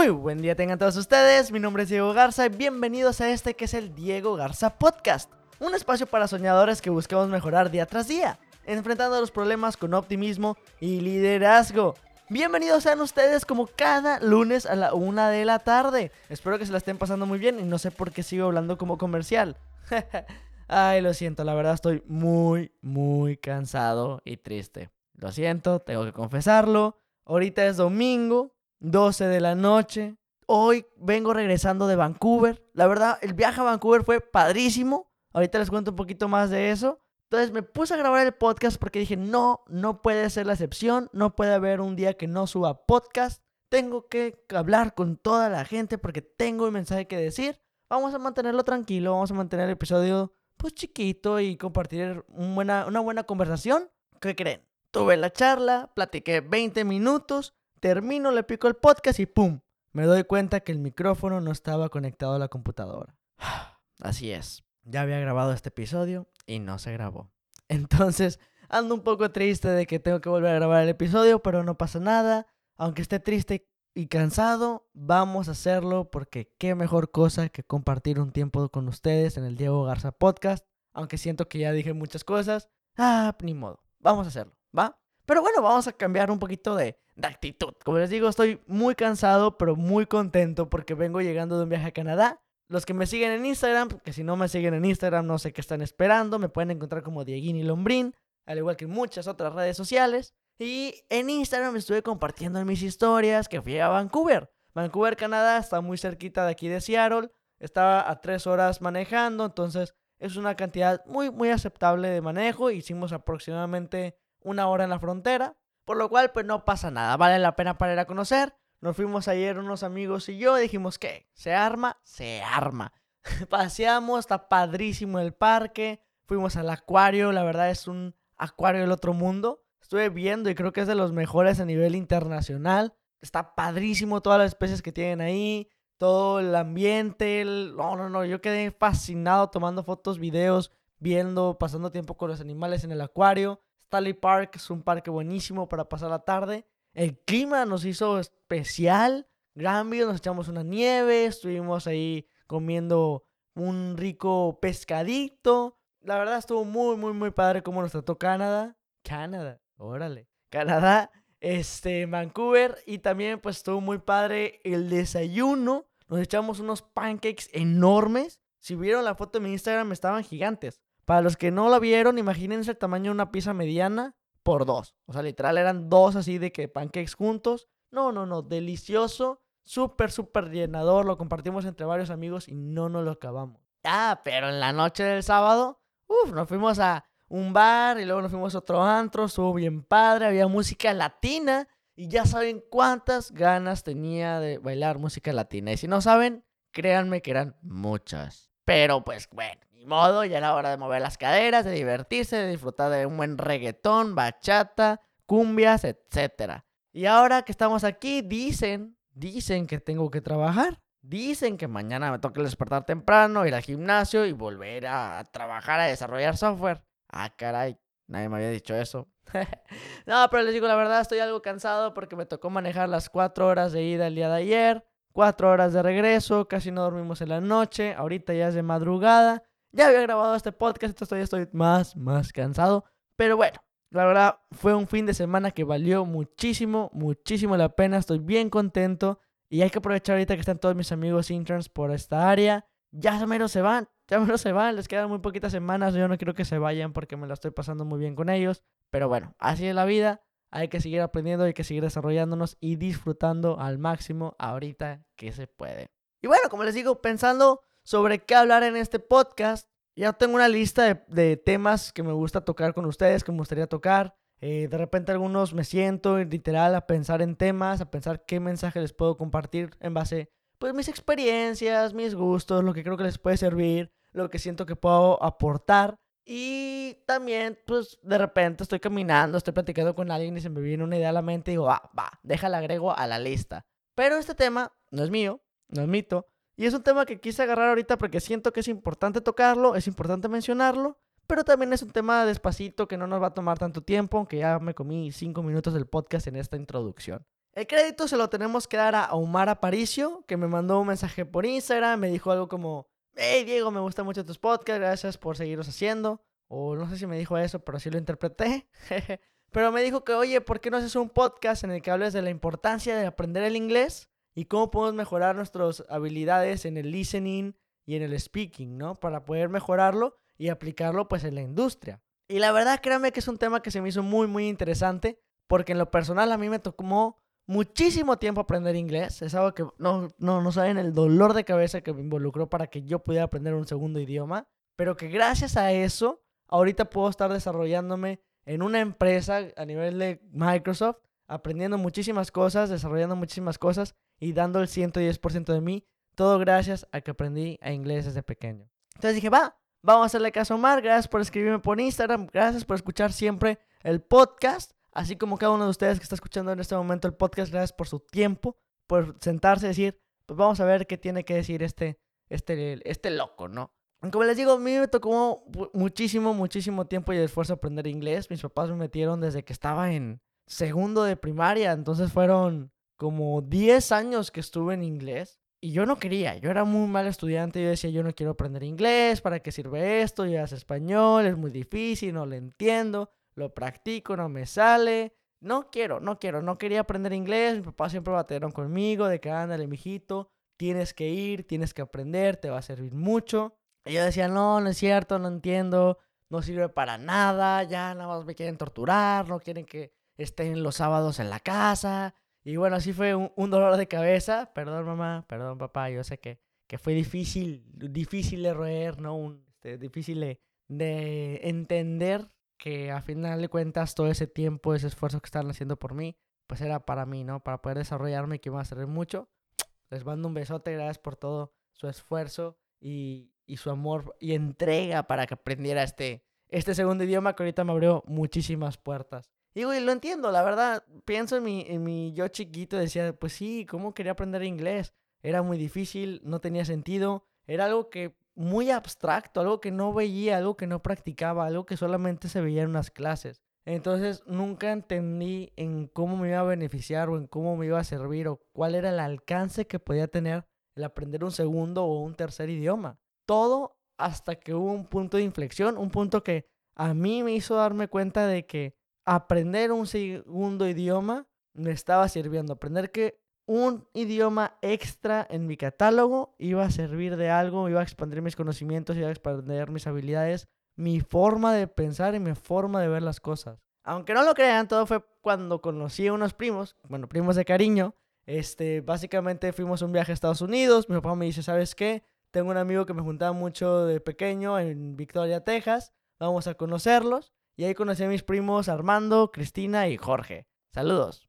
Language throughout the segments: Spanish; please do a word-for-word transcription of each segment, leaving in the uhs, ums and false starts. Muy buen día tengan todos ustedes, mi nombre es Diego Garza y bienvenidos a este que es el Diego Garza Podcast, un espacio para soñadores que buscamos mejorar día tras día, enfrentando los problemas con optimismo y liderazgo. Bienvenidos sean ustedes como cada lunes a la una de la tarde. Espero que se la estén pasando muy bien y no sé por qué sigo hablando como comercial. Ay, lo siento, la verdad estoy muy, muy cansado y triste. Lo siento, tengo que confesarlo. Ahorita es domingo, doce de la noche. Hoy vengo regresando de Vancouver. La verdad, el viaje a Vancouver fue padrísimo. Ahorita les cuento un poquito más de eso. Entonces me puse a grabar el podcast porque dije, no, no puede ser la excepción, no puede haber un día que no suba podcast, tengo que hablar con toda la gente porque tengo un mensaje que decir, vamos a mantenerlo tranquilo, vamos a mantener el episodio pues chiquito y compartir un buena, una buena conversación. ¿Qué creen? Tuve la charla, platiqué veinte minutos, termino, le pico el podcast y ¡pum! Me doy cuenta que el micrófono no estaba conectado a la computadora. Así es. Ya había grabado este episodio y no se grabó. Entonces ando un poco triste de que tengo que volver a grabar el episodio, pero no pasa nada. Aunque esté triste y cansado, vamos a hacerlo porque qué mejor cosa que compartir un tiempo con ustedes en el Diego Garza Podcast. Aunque siento que ya dije muchas cosas. Ah, ni modo. Vamos a hacerlo, ¿va? Pero bueno, vamos a cambiar un poquito de, de actitud. Como les digo, estoy muy cansado, pero muy contento porque vengo llegando de un viaje a Canadá. Los que me siguen en Instagram, porque si no me siguen en Instagram no sé qué están esperando, me pueden encontrar como Dieguini Lombrini, al igual que en muchas otras redes sociales. Y en Instagram estuve compartiendo en mis historias que fui a Vancouver. Vancouver, Canadá, está muy cerquita de aquí de Seattle, estaba a tres horas manejando, entonces es una cantidad muy, muy aceptable de manejo. Hicimos aproximadamente una hora en la frontera, por lo cual pues no pasa nada, vale la pena para ir a conocer. Nos fuimos ayer unos amigos y yo, dijimos, ¿qué? ¿Se arma? Se arma. Paseamos, está padrísimo el parque, fuimos al acuario, la verdad es un acuario del otro mundo. Estuve viendo y creo que es de los mejores a nivel internacional. Está padrísimo todas las especies que tienen ahí, todo el ambiente. El... No, no, no, yo quedé fascinado tomando fotos, videos, viendo, pasando tiempo con los animales en el acuario. Stanley Park es un parque buenísimo para pasar la tarde. El clima nos hizo especial, Granville, nos echamos una nieve, estuvimos ahí comiendo un rico pescadito. La verdad estuvo muy, muy, muy padre cómo nos trató Canadá. Canadá, órale. Canadá, este, Vancouver. Y también pues estuvo muy padre el desayuno. Nos echamos unos pancakes enormes. Si vieron la foto de mi Instagram estaban gigantes. Para los que no la vieron, imagínense el tamaño de una pizza mediana. Por dos, o sea, literal eran dos así de que pancakes juntos. No, no, no, delicioso, súper, súper llenador. Lo compartimos entre varios amigos y no nos lo acabamos. Ah, pero en la noche del sábado, uff, nos fuimos a un bar y luego nos fuimos a otro antro. Estuvo bien padre, había música latina y ya saben cuántas ganas tenía de bailar música latina. Y si no saben, créanme que eran muchas. Pero pues bueno, ni modo, ya era hora de mover las caderas, de divertirse, de disfrutar de un buen reggaetón, bachata, cumbias, etcétera. Y ahora que estamos aquí, dicen, dicen que tengo que trabajar. Dicen que mañana me toca despertar temprano, ir al gimnasio y volver a trabajar, a desarrollar software. Ah, caray, nadie me había dicho eso. No, pero les digo la verdad, estoy algo cansado porque me tocó manejar las cuatro horas de ida el día de ayer, cuatro horas de regreso, casi no dormimos en la noche, ahorita ya es de madrugada. Ya había grabado este podcast, entonces estoy más, más cansado. Pero bueno, la verdad fue un fin de semana que valió muchísimo, muchísimo la pena. Estoy bien contento y hay que aprovechar ahorita que están todos mis amigos interns por esta área. Ya mero se van, ya mero se van, les quedan muy poquitas semanas. Yo no quiero que se vayan porque me la estoy pasando muy bien con ellos. Pero bueno, así es la vida, hay que seguir aprendiendo, hay que seguir desarrollándonos y disfrutando al máximo ahorita que se puede. Y bueno, como les digo, pensando sobre qué hablar en este podcast. Ya tengo una lista de, de temas que me gusta tocar con ustedes, que me gustaría tocar. Eh, de repente algunos me siento literal a pensar en temas, a pensar qué mensaje les puedo compartir en base pues mis experiencias, mis gustos, lo que creo que les puede servir, lo que siento que puedo aportar. Y también pues de repente estoy caminando, estoy platicando con alguien y se me viene una idea a la mente y digo, ah, va, déjala agrego a la lista. Pero este tema no es mío, no es mito. Y es un tema que quise agarrar ahorita porque siento que es importante tocarlo, es importante mencionarlo, pero también es un tema despacito que no nos va a tomar tanto tiempo, aunque ya me comí cinco minutos del podcast en esta introducción. El crédito se lo tenemos que dar a Omar Aparicio, que me mandó un mensaje por Instagram, me dijo algo como, hey Diego, me gustan mucho tus podcasts, gracias por seguirlos haciendo, o no sé si me dijo eso, pero así lo interpreté, pero me dijo que, oye, ¿por qué no haces un podcast en el que hables de la importancia de aprender el inglés y cómo podemos mejorar nuestras habilidades en el listening y en el speaking, ¿no? Para poder mejorarlo y aplicarlo, pues, en la industria. Y la verdad, créanme que es un tema que se me hizo muy, muy interesante, porque en lo personal a mí me tocó muchísimo tiempo aprender inglés. Es algo que no, no, no saben el dolor de cabeza que me involucró para que yo pudiera aprender un segundo idioma, pero que gracias a eso ahorita puedo estar desarrollándome en una empresa a nivel de Microsoft, aprendiendo muchísimas cosas, desarrollando muchísimas cosas y dando el ciento diez por ciento de mí, todo gracias a que aprendí a inglés desde pequeño. Entonces dije, va, vamos a hacerle caso a Omar, gracias por escribirme por Instagram, gracias por escuchar siempre el podcast. Así como cada uno de ustedes que está escuchando en este momento el podcast, gracias por su tiempo, por sentarse y decir, pues vamos a ver qué tiene que decir este, este, este loco, ¿no? Como les digo, a mí me tocó muchísimo, muchísimo tiempo y esfuerzo aprender inglés. Mis papás me metieron desde que estaba en segundo de primaria, entonces fueron como diez años que estuve en inglés. Y yo no quería, yo era muy mal estudiante, yo decía, yo no quiero aprender inglés, ¿para qué sirve esto? Yo hago español, es muy difícil, no lo entiendo. Lo practico, no me sale, no quiero, no quiero, no quería aprender inglés, mi papá siempre batearon conmigo, de que ándale mijito, tienes que ir, tienes que aprender, te va a servir mucho, y yo decía, no, no es cierto, no entiendo, no sirve para nada, ya nada más me quieren torturar, no quieren que estén los sábados en la casa, y bueno, así fue un, un dolor de cabeza, perdón mamá, perdón papá, yo sé que, que fue difícil, difícil de roer, ¿no? Un, este, difícil de, de entender, que a final de cuentas todo ese tiempo, ese esfuerzo que estaban haciendo por mí, pues era para mí, ¿no? Para poder desarrollarme y que me va a servir mucho. Les mando un besote, gracias por todo su esfuerzo y, y su amor y entrega para que aprendiera este, este segundo idioma que ahorita me abrió muchísimas puertas. Y güey, lo entiendo, la verdad, pienso en mi, en mi yo chiquito, decía, pues sí, ¿cómo quería aprender inglés? Era muy difícil, no tenía sentido, era algo que muy abstracto, algo que no veía, algo que no practicaba, algo que solamente se veía en unas clases. Entonces nunca entendí en cómo me iba a beneficiar o en cómo me iba a servir o cuál era el alcance que podía tener el aprender un segundo o un tercer idioma. Todo hasta que hubo un punto de inflexión, un punto que a mí me hizo darme cuenta de que aprender un segundo idioma me estaba sirviendo. Aprender que un idioma extra en mi catálogo iba a servir de algo, iba a expandir mis conocimientos, iba a expandir mis habilidades, mi forma de pensar y mi forma de ver las cosas. Aunque no lo crean, todo fue cuando conocí a unos primos, bueno, primos de cariño. Este, básicamente fuimos a un viaje a Estados Unidos, mi papá me dice, ¿sabes qué? Tengo un amigo que me juntaba mucho de pequeño en Victoria, Texas, vamos a conocerlos. Y ahí conocí a mis primos Armando, Cristina y Jorge. Saludos.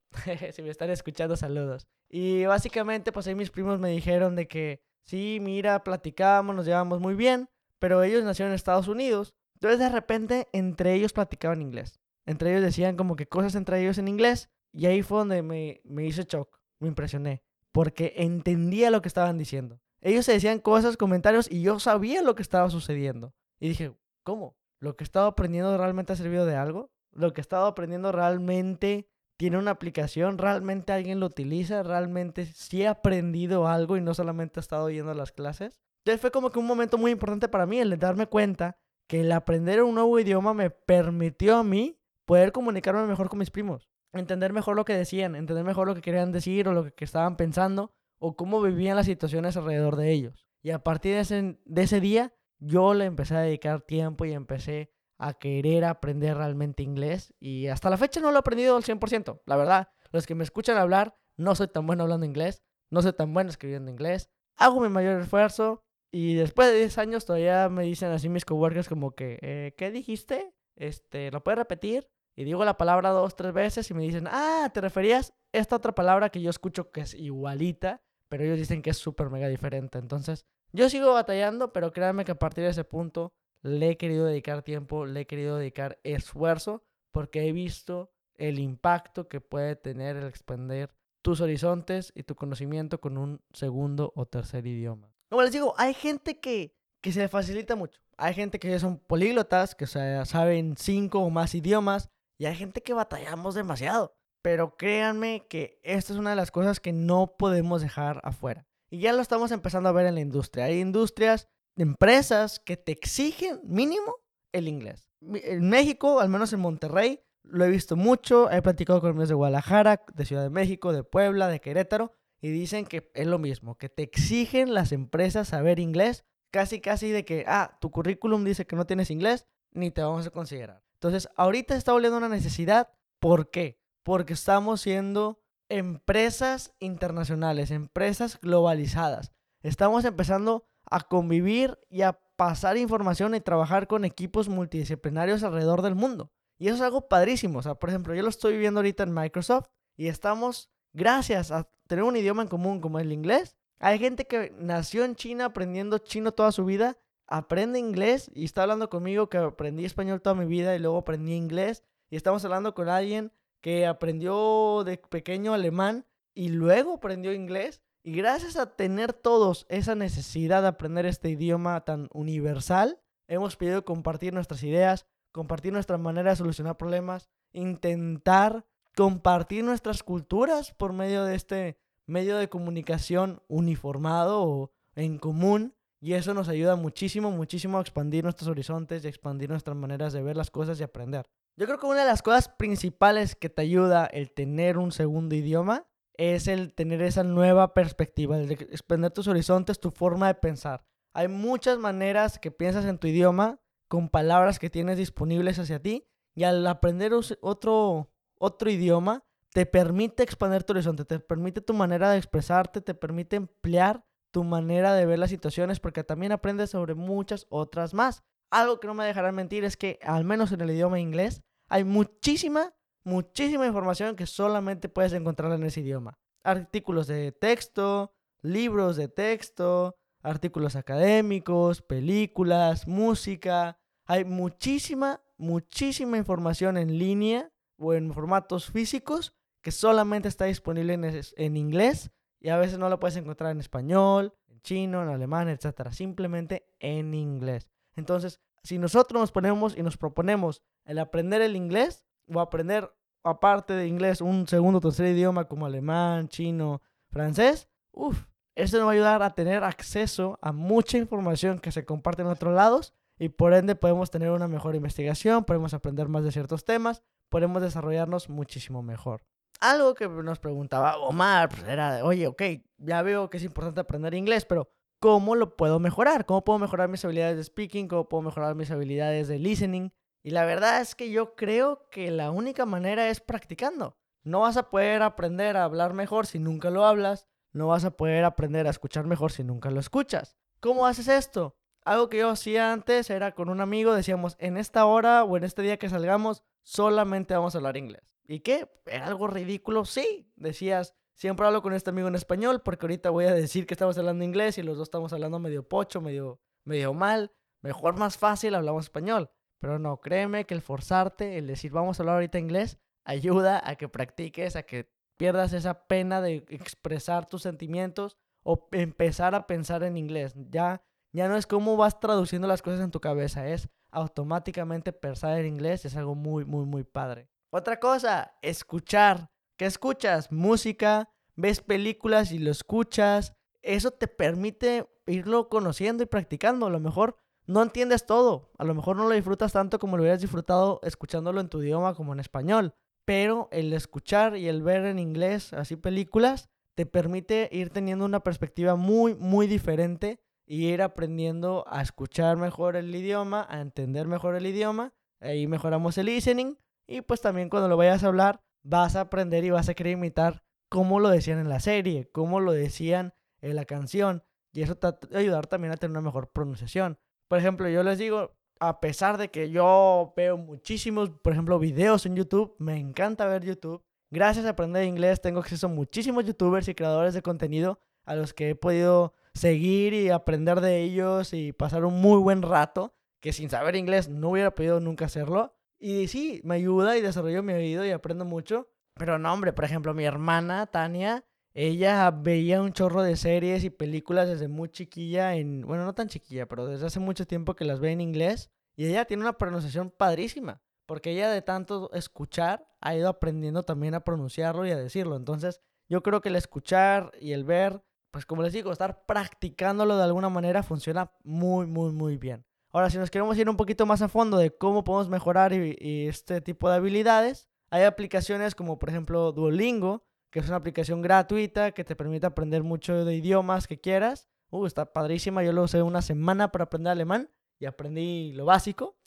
Si me están escuchando, saludos. Y básicamente, pues ahí mis primos me dijeron de que, sí, mira, platicábamos, nos llevábamos muy bien, pero ellos nacieron en Estados Unidos. Entonces, de repente, entre ellos platicaban inglés. Entre ellos decían como que cosas entre ellos en inglés. Y ahí fue donde me, me hizo shock, me impresioné, porque entendía lo que estaban diciendo. Ellos se decían cosas, comentarios, y yo sabía lo que estaba sucediendo. Y dije, ¿cómo? ¿Lo que he estado aprendiendo realmente ha servido de algo? ¿Lo que he estado aprendiendo realmente tiene una aplicación? ¿Realmente alguien lo utiliza? ¿Realmente sí he aprendido algo y no solamente he estado yendo a las clases? Entonces fue como que un momento muy importante para mí, el darme cuenta que el aprender un nuevo idioma me permitió a mí poder comunicarme mejor con mis primos, entender mejor lo que decían, entender mejor lo que querían decir o lo que estaban pensando o cómo vivían las situaciones alrededor de ellos. Y a partir de ese, de ese día, yo le empecé a dedicar tiempo y empecé a querer aprender realmente inglés y hasta la fecha no lo he aprendido al cien por ciento. La verdad, los que me escuchan hablar, no soy tan bueno hablando inglés, no soy tan bueno escribiendo inglés, hago mi mayor esfuerzo y después de diez años todavía me dicen así mis coworkers como que, eh, ¿qué dijiste? Este, ¿lo puedes repetir? Y digo la palabra dos, tres veces y me dicen, ah, ¿te referías a esta otra palabra que yo escucho que es igualita? Pero ellos dicen que es súper mega diferente. Entonces, yo sigo batallando, pero créanme que a partir de ese punto le he querido dedicar tiempo, le he querido dedicar esfuerzo porque he visto el impacto que puede tener el expandir tus horizontes y tu conocimiento con un segundo o tercer idioma. Como les digo, hay gente que, que se facilita mucho. Hay gente que son políglotas, que saben cinco o más idiomas y hay gente que batallamos demasiado. Pero créanme que esta es una de las cosas que no podemos dejar afuera. Y ya lo estamos empezando a ver en la industria. Hay industrias, empresas que te exigen mínimo el inglés. En México, al menos en Monterrey, lo he visto mucho. He platicado con amigos de Guadalajara, de Ciudad de México, de Puebla, de Querétaro. Y dicen que es lo mismo, que te exigen las empresas saber inglés. Casi, casi de que, ah, tu currículum dice que no tienes inglés, ni te vamos a considerar. Entonces, ahorita está volviendo una necesidad. ¿Por qué? Porque estamos siendo empresas internacionales, empresas globalizadas. Estamos empezando a convivir y a pasar información y trabajar con equipos multidisciplinarios alrededor del mundo. Y eso es algo padrísimo. O sea, por ejemplo, yo lo estoy viviendo ahorita en Microsoft y estamos, gracias a tener un idioma en común como el inglés, hay gente que nació en China aprendiendo chino toda su vida, aprende inglés y está hablando conmigo que aprendí español toda mi vida y luego aprendí inglés. Y estamos hablando con alguien que aprendió de pequeño alemán y luego aprendió inglés. Y gracias a tener todos esa necesidad de aprender este idioma tan universal, hemos podido compartir nuestras ideas, compartir nuestra manera de solucionar problemas, intentar compartir nuestras culturas por medio de este medio de comunicación uniformado o en común. Y eso nos ayuda muchísimo, muchísimo a expandir nuestros horizontes y expandir nuestras maneras de ver las cosas y aprender. Yo creo que una de las cosas principales que te ayuda el tener un segundo idioma es el tener esa nueva perspectiva, el expandir tus horizontes, tu forma de pensar. Hay muchas maneras que piensas en tu idioma con palabras que tienes disponibles hacia ti y al aprender otro, otro idioma te permite expandir tu horizonte, te permite tu manera de expresarte, te permite ampliar tu manera de ver las situaciones porque también aprendes sobre muchas otras más. Algo que no me dejarán mentir es que, al menos en el idioma inglés, hay muchísima, muchísima información que solamente puedes encontrar en ese idioma. Artículos de texto, libros de texto, artículos académicos, películas, música. Hay muchísima, muchísima información en línea o en formatos físicos que solamente está disponible en, es- en inglés y a veces no la puedes encontrar en español, en chino, en alemán, etcétera. Simplemente en inglés. Entonces, si nosotros nos ponemos y nos proponemos el aprender el inglés o aprender, aparte de inglés, un segundo o tercer idioma como alemán, chino, francés, uff, eso nos va a ayudar a tener acceso a mucha información que se comparte en otros lados y por ende podemos tener una mejor investigación, podemos aprender más de ciertos temas, podemos desarrollarnos muchísimo mejor. Algo que nos preguntaba Omar pues era, oye, ok, ya veo que es importante aprender inglés, pero ¿cómo lo puedo mejorar? ¿Cómo puedo mejorar mis habilidades de speaking? ¿Cómo puedo mejorar mis habilidades de listening? Y la verdad es que yo creo que la única manera es practicando. No vas a poder aprender a hablar mejor si nunca lo hablas. No vas a poder aprender a escuchar mejor si nunca lo escuchas. ¿Cómo haces esto? Algo que yo hacía antes era con un amigo, decíamos, en esta hora o en este día que salgamos, solamente vamos a hablar inglés. ¿Y qué? ¿Era algo ridículo? Sí, decías. Siempre hablo con este amigo en español porque ahorita voy a decir que estamos hablando inglés y los dos estamos hablando medio pocho, medio, medio mal. Mejor, más fácil, hablamos español. Pero no, créeme que el forzarte, el decir vamos a hablar ahorita inglés, ayuda a que practiques, a que pierdas esa pena de expresar tus sentimientos o empezar a pensar en inglés. Ya, ya no es cómo vas traduciendo las cosas en tu cabeza, es automáticamente pensar en inglés. Es algo muy, muy, muy padre. Otra cosa, escuchar. ¿Qué escuchas? Música, ves películas y lo escuchas. Eso te permite irlo conociendo y practicando. A lo mejor no entiendes todo. A lo mejor no lo disfrutas tanto como lo hubieras disfrutado escuchándolo en tu idioma como en español. Pero el escuchar y el ver en inglés así películas te permite ir teniendo una perspectiva muy, muy diferente y ir aprendiendo a escuchar mejor el idioma, a entender mejor el idioma. Ahí mejoramos el listening y pues también cuando lo vayas a hablar, vas a aprender y vas a querer imitar cómo lo decían en la serie, cómo lo decían en la canción. Y eso te va a ayudar también a tener una mejor pronunciación. Por ejemplo, yo les digo, a pesar de que yo veo muchísimos, por ejemplo, videos en YouTube, me encanta ver YouTube. Gracias a aprender inglés tengo acceso a muchísimos youtubers y creadores de contenido a los que he podido seguir y aprender de ellos y pasar un muy buen rato, que sin saber inglés no hubiera podido nunca hacerlo. Y sí, me ayuda y desarrollo mi oído y aprendo mucho. Pero no, hombre, por ejemplo, mi hermana, Tania, ella veía un chorro de series y películas desde muy chiquilla en... Bueno, no tan chiquilla, pero desde hace mucho tiempo que las ve en inglés. Y ella tiene una pronunciación padrísima. porque ella de tanto escuchar ha ido aprendiendo también a pronunciarlo y a decirlo. Entonces, yo creo que el escuchar y el ver, pues como les digo, estar practicándolo de alguna manera funciona muy, muy, muy bien. Ahora, si nos queremos ir un poquito más a fondo de cómo podemos mejorar y, y este tipo de habilidades, hay aplicaciones como, por ejemplo, Duolingo, que es una aplicación gratuita que te permite aprender mucho de idiomas que quieras. Uh, está padrísima. Yo lo usé una semana para aprender alemán y aprendí lo básico.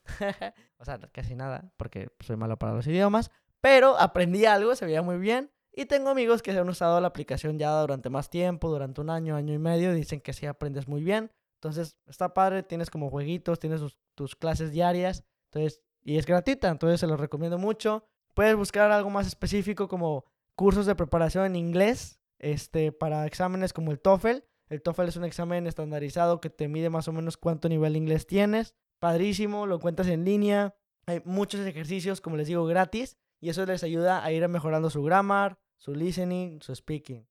O sea, casi nada, porque soy malo para los idiomas. Pero aprendí algo, se veía muy bien. Y tengo amigos que se han usado la aplicación ya durante más tiempo, durante un año, año y medio. Dicen que sí aprendes muy bien. Entonces, está padre. Tienes como jueguitos, tienes tus, tus clases diarias. Entonces, y es gratuita, entonces se los recomiendo mucho. Puedes buscar algo más específico como cursos de preparación en inglés este, para exámenes como el TOEFL. El TOEFL es un examen estandarizado que te mide más o menos cuánto nivel de inglés tienes. Padrísimo, lo encuentras en línea. Hay muchos ejercicios, como les digo, gratis. Y eso les ayuda a ir mejorando su grammar, su listening, su speaking.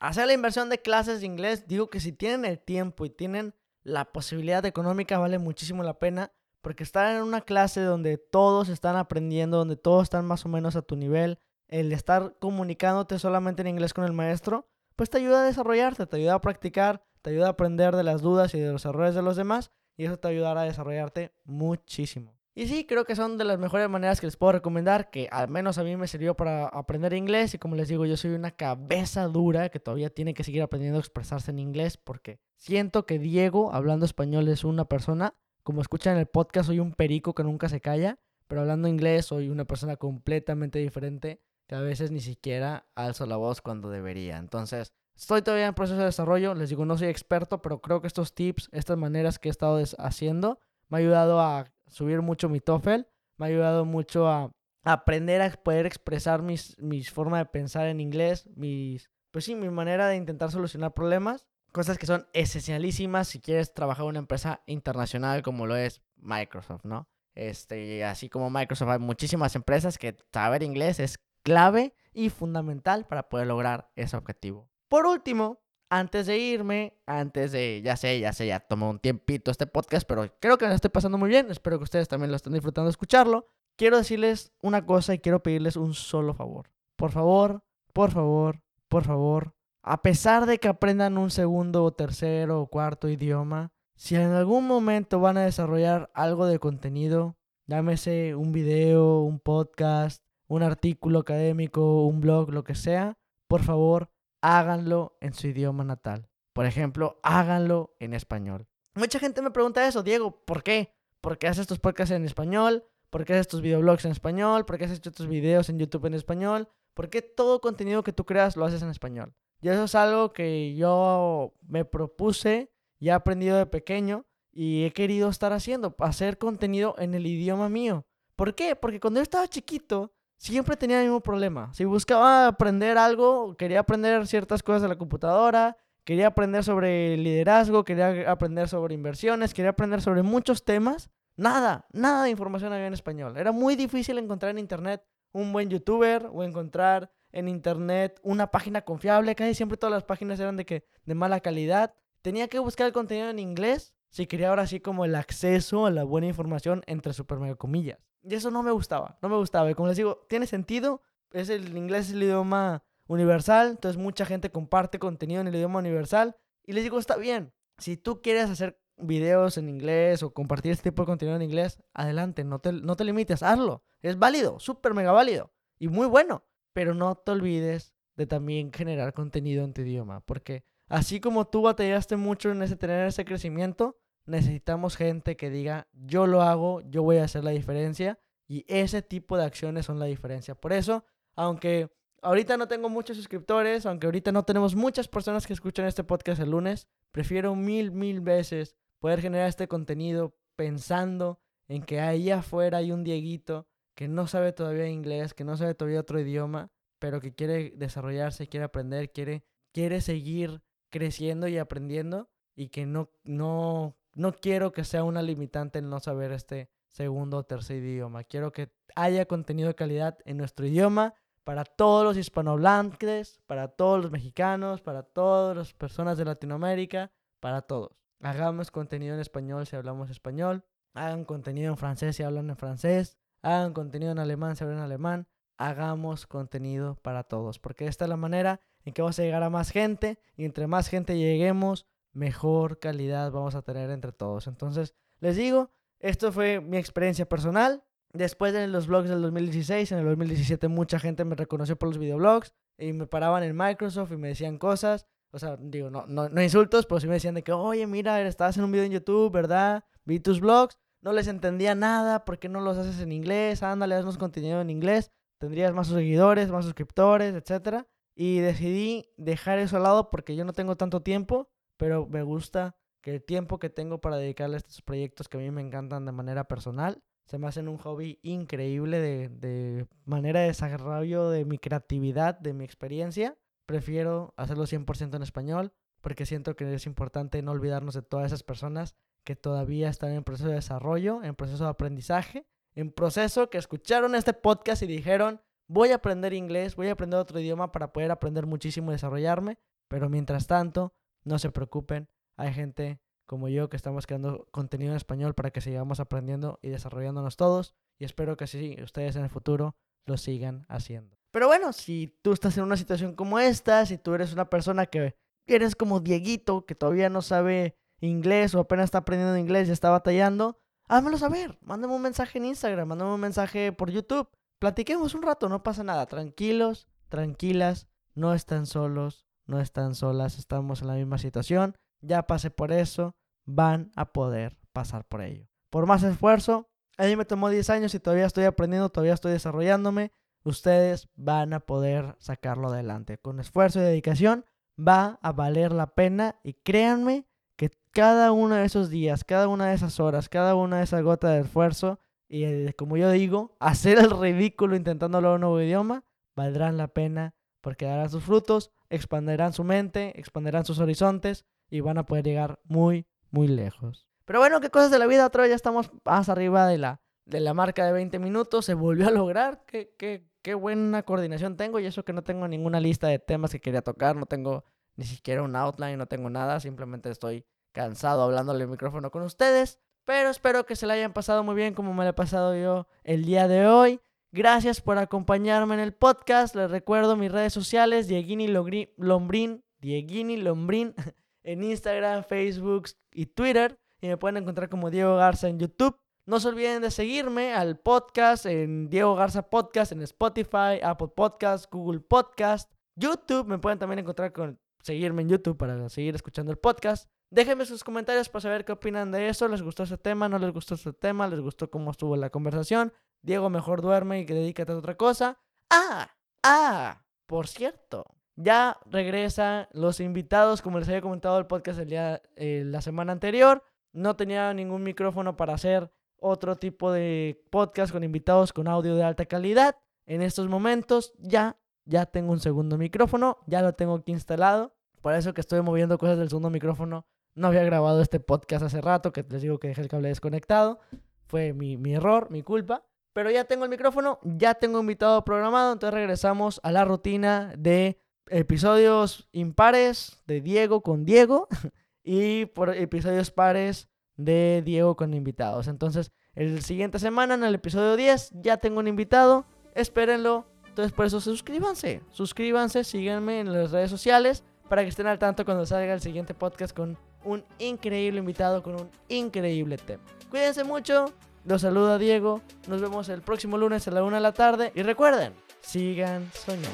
Hacer la inversión de clases de inglés, digo que si tienen el tiempo y tienen la posibilidad económica, vale muchísimo la pena. Porque estar en una clase donde todos están aprendiendo, donde todos están más o menos a tu nivel, el estar comunicándote solamente en inglés con el maestro, pues te ayuda a desarrollarte, te ayuda a practicar, te ayuda a aprender de las dudas y de los errores de los demás, y eso te ayudará a desarrollarte muchísimo. Y sí, creo que son de las mejores maneras que les puedo recomendar, que al menos a mí me sirvió para aprender inglés, y como les digo, yo soy una cabeza dura que todavía tiene que seguir aprendiendo a expresarse en inglés, porque siento que Diego, hablando español, es una persona, como escuchan en el podcast, soy un perico que nunca se calla, pero hablando inglés soy una persona completamente diferente, que a veces ni siquiera alzo la voz cuando debería. Entonces, estoy todavía en proceso de desarrollo. Les digo, no soy experto, pero creo que estos tips, estas maneras que he estado haciendo, me ha ayudado a subir mucho mi TOEFL, me ha ayudado mucho a aprender a poder expresar mis, mis formas de pensar en inglés, mis, pues sí, mi manera de intentar solucionar problemas, cosas que son esencialísimas si quieres trabajar en una empresa internacional como lo es Microsoft, ¿no? Este, así como Microsoft, hay muchísimas empresas que saber inglés es clave y fundamental para poder lograr ese objetivo. Por último, antes de irme, antes de, ya sé, ya sé, ya tomó un tiempito este podcast, pero creo que me lo estoy pasando muy bien. Espero que ustedes también lo estén disfrutando de escucharlo. Quiero decirles una cosa y quiero pedirles un solo favor. Por favor, por favor, por favor, a pesar de que aprendan un segundo o tercero o cuarto idioma, si en algún momento van a desarrollar algo de contenido, llámese un video, un podcast, un artículo académico, un blog, lo que sea, por favor, háganlo en su idioma natal. Por ejemplo, háganlo en español. Mucha gente me pregunta eso, Diego, ¿por qué? ¿Por qué haces tus podcasts en español? ¿Por qué haces tus videoblogs en español? ¿Por qué haces tus videos en YouTube en español? ¿Por qué todo contenido que tú creas lo haces en español? Y eso es algo que yo me propuse y he aprendido de pequeño y he querido estar haciendo, hacer contenido en el idioma mío. ¿Por qué? Porque cuando yo estaba chiquito, siempre tenía el mismo problema. Si buscaba aprender algo, quería aprender ciertas cosas de la computadora, quería aprender sobre liderazgo, quería aprender sobre inversiones, quería aprender sobre muchos temas. Nada, nada de información había en español. Era muy difícil encontrar en internet un buen youtuber o encontrar en internet una página confiable. Casi siempre todas las páginas eran de, que, de mala calidad. Tenía que buscar el contenido en inglés si quería ahora sí como el acceso a la buena información entre super mega comillas. Y eso no me gustaba, no me gustaba. Y como les digo, tiene sentido. Es el inglés, es el idioma universal. Entonces mucha gente comparte contenido en el idioma universal. Y les digo, está bien. Si tú quieres hacer videos en inglés o compartir este tipo de contenido en inglés, adelante, no te, no te limites, hazlo. Es válido, súper mega válido y muy bueno. Pero no te olvides de también generar contenido en tu idioma. Porque así como tú batallaste mucho en ese, tener ese crecimiento, necesitamos gente que diga, yo lo hago, yo voy a hacer la diferencia, y ese tipo de acciones son la diferencia. Por eso, aunque ahorita no tengo muchos suscriptores, aunque ahorita no tenemos muchas personas que escuchan este podcast el lunes, prefiero mil, mil veces poder generar este contenido pensando en que ahí afuera hay un Dieguito que no sabe todavía inglés, que no sabe todavía otro idioma, pero que quiere desarrollarse, quiere aprender, quiere, quiere seguir creciendo y aprendiendo, y que no... no No quiero que sea una limitante el no saber este segundo o tercer idioma. Quiero que haya contenido de calidad en nuestro idioma para todos los hispanohablantes, para todos los mexicanos, para todas las personas de Latinoamérica, para todos. Hagamos contenido en español si hablamos español. Hagan contenido en francés si hablan en francés. hagan contenido en alemán, se hablan en alemán, hagamos contenido para todos, porque esta es la manera en que vamos a llegar a más gente, y entre más gente lleguemos, mejor calidad vamos a tener entre todos. Entonces, les digo, esto fue mi experiencia personal. Después de los blogs del dos mil dieciséis, en el dos mil diecisiete mucha gente me reconoció por los videoblogs y me paraban en Microsoft y me decían cosas, o sea, digo, no, no, no insultos, pero sí me decían de que, oye, mira, estabas en un video en YouTube, ¿verdad? Vi tus blogs, no les entendía nada, ¿por qué no los haces en inglés? Ándale, haznos contenido en inglés, tendrías más seguidores, más suscriptores, etcétera. Y decidí dejar eso al lado porque yo no tengo tanto tiempo, pero me gusta que el tiempo que tengo para dedicarle a estos proyectos que a mí me encantan de manera personal, se me hacen un hobby increíble de, de manera de desarrollo de mi creatividad, de mi experiencia. Prefiero hacerlo cien por ciento en español porque siento que es importante no olvidarnos de todas esas personas que todavía están en proceso de desarrollo, en proceso de aprendizaje, en proceso que escucharon este podcast y dijeron, voy a aprender inglés, voy a aprender otro idioma para poder aprender muchísimo y desarrollarme. Pero mientras tanto, no se preocupen, hay gente como yo que estamos creando contenido en español para que sigamos aprendiendo y desarrollándonos todos, y espero que así ustedes en el futuro lo sigan haciendo. Pero bueno, si tú estás en una situación como esta, si tú eres una persona que eres como Dieguito, que todavía no sabe inglés o apenas está aprendiendo inglés y está batallando, házmelo saber, mándame un mensaje en Instagram, mándame un mensaje por YouTube, platiquemos un rato, no pasa nada, tranquilos, tranquilas, no están solos, no están solas, estamos en la misma situación. Ya pasé por eso, van a poder pasar por ello. Por más esfuerzo, a mí me tomó diez años y todavía estoy aprendiendo, todavía estoy desarrollándome. Ustedes van a poder sacarlo adelante. Con esfuerzo y dedicación va a valer la pena y créanme que cada uno de esos días, cada una de esas horas, cada una de esas gotas de esfuerzo y como yo digo, hacer el ridículo intentando hablar un nuevo idioma, valdrán la pena porque darán sus frutos, expandirán su mente, expandirán sus horizontes, y van a poder llegar muy, muy lejos. Pero bueno, qué cosas de la vida. Otra vez ya estamos más arriba de la, de la marca de veinte minutos. Se volvió a lograr. Qué, qué, qué buena coordinación tengo. Y eso que no tengo ninguna lista de temas que quería tocar. No tengo ni siquiera un outline. No tengo nada. Simplemente estoy cansado hablándole al micrófono con ustedes. Pero espero que se la hayan pasado muy bien como me la he pasado yo el día de hoy. Gracias por acompañarme en el podcast. Les recuerdo mis redes sociales. Dieguini Lombrín. Dieguini Lombrín. En Instagram, Facebook y Twitter. Y me pueden encontrar como Diego Garza en YouTube. No se olviden de seguirme al podcast, en Diego Garza Podcast, en Spotify, Apple Podcast, Google Podcast, YouTube. Me pueden también encontrar con seguirme en YouTube para seguir escuchando el podcast. Déjenme sus comentarios para saber qué opinan de eso. ¿Les gustó ese tema? ¿No les gustó ese tema? ¿Les gustó cómo estuvo la conversación? Diego, mejor duerme y que dedícate a otra cosa. ¡Ah! ¡Ah! Por cierto, ya regresan los invitados, como les había comentado el podcast el día, eh, la semana anterior. No tenía ningún micrófono para hacer otro tipo de podcast con invitados con audio de alta calidad. En estos momentos ya, ya tengo un segundo micrófono, ya lo tengo aquí instalado. Por eso que estoy moviendo cosas del segundo micrófono. No había grabado este podcast hace rato, que les digo que dejé el cable desconectado. Fue mi, mi error, mi culpa. Pero ya tengo el micrófono, ya tengo invitado programado. Entonces regresamos a la rutina de episodios impares de Diego con Diego y por episodios pares de Diego con invitados. Entonces, el siguiente semana, en el episodio diez, ya tengo un invitado. Espérenlo. Entonces, por eso, suscríbanse. Suscríbanse, síganme en las redes sociales para que estén al tanto cuando salga el siguiente podcast con un increíble invitado, con un increíble tema. Cuídense mucho. Los saluda Diego. Nos vemos el próximo lunes a la una de la tarde. Y recuerden, sigan soñando.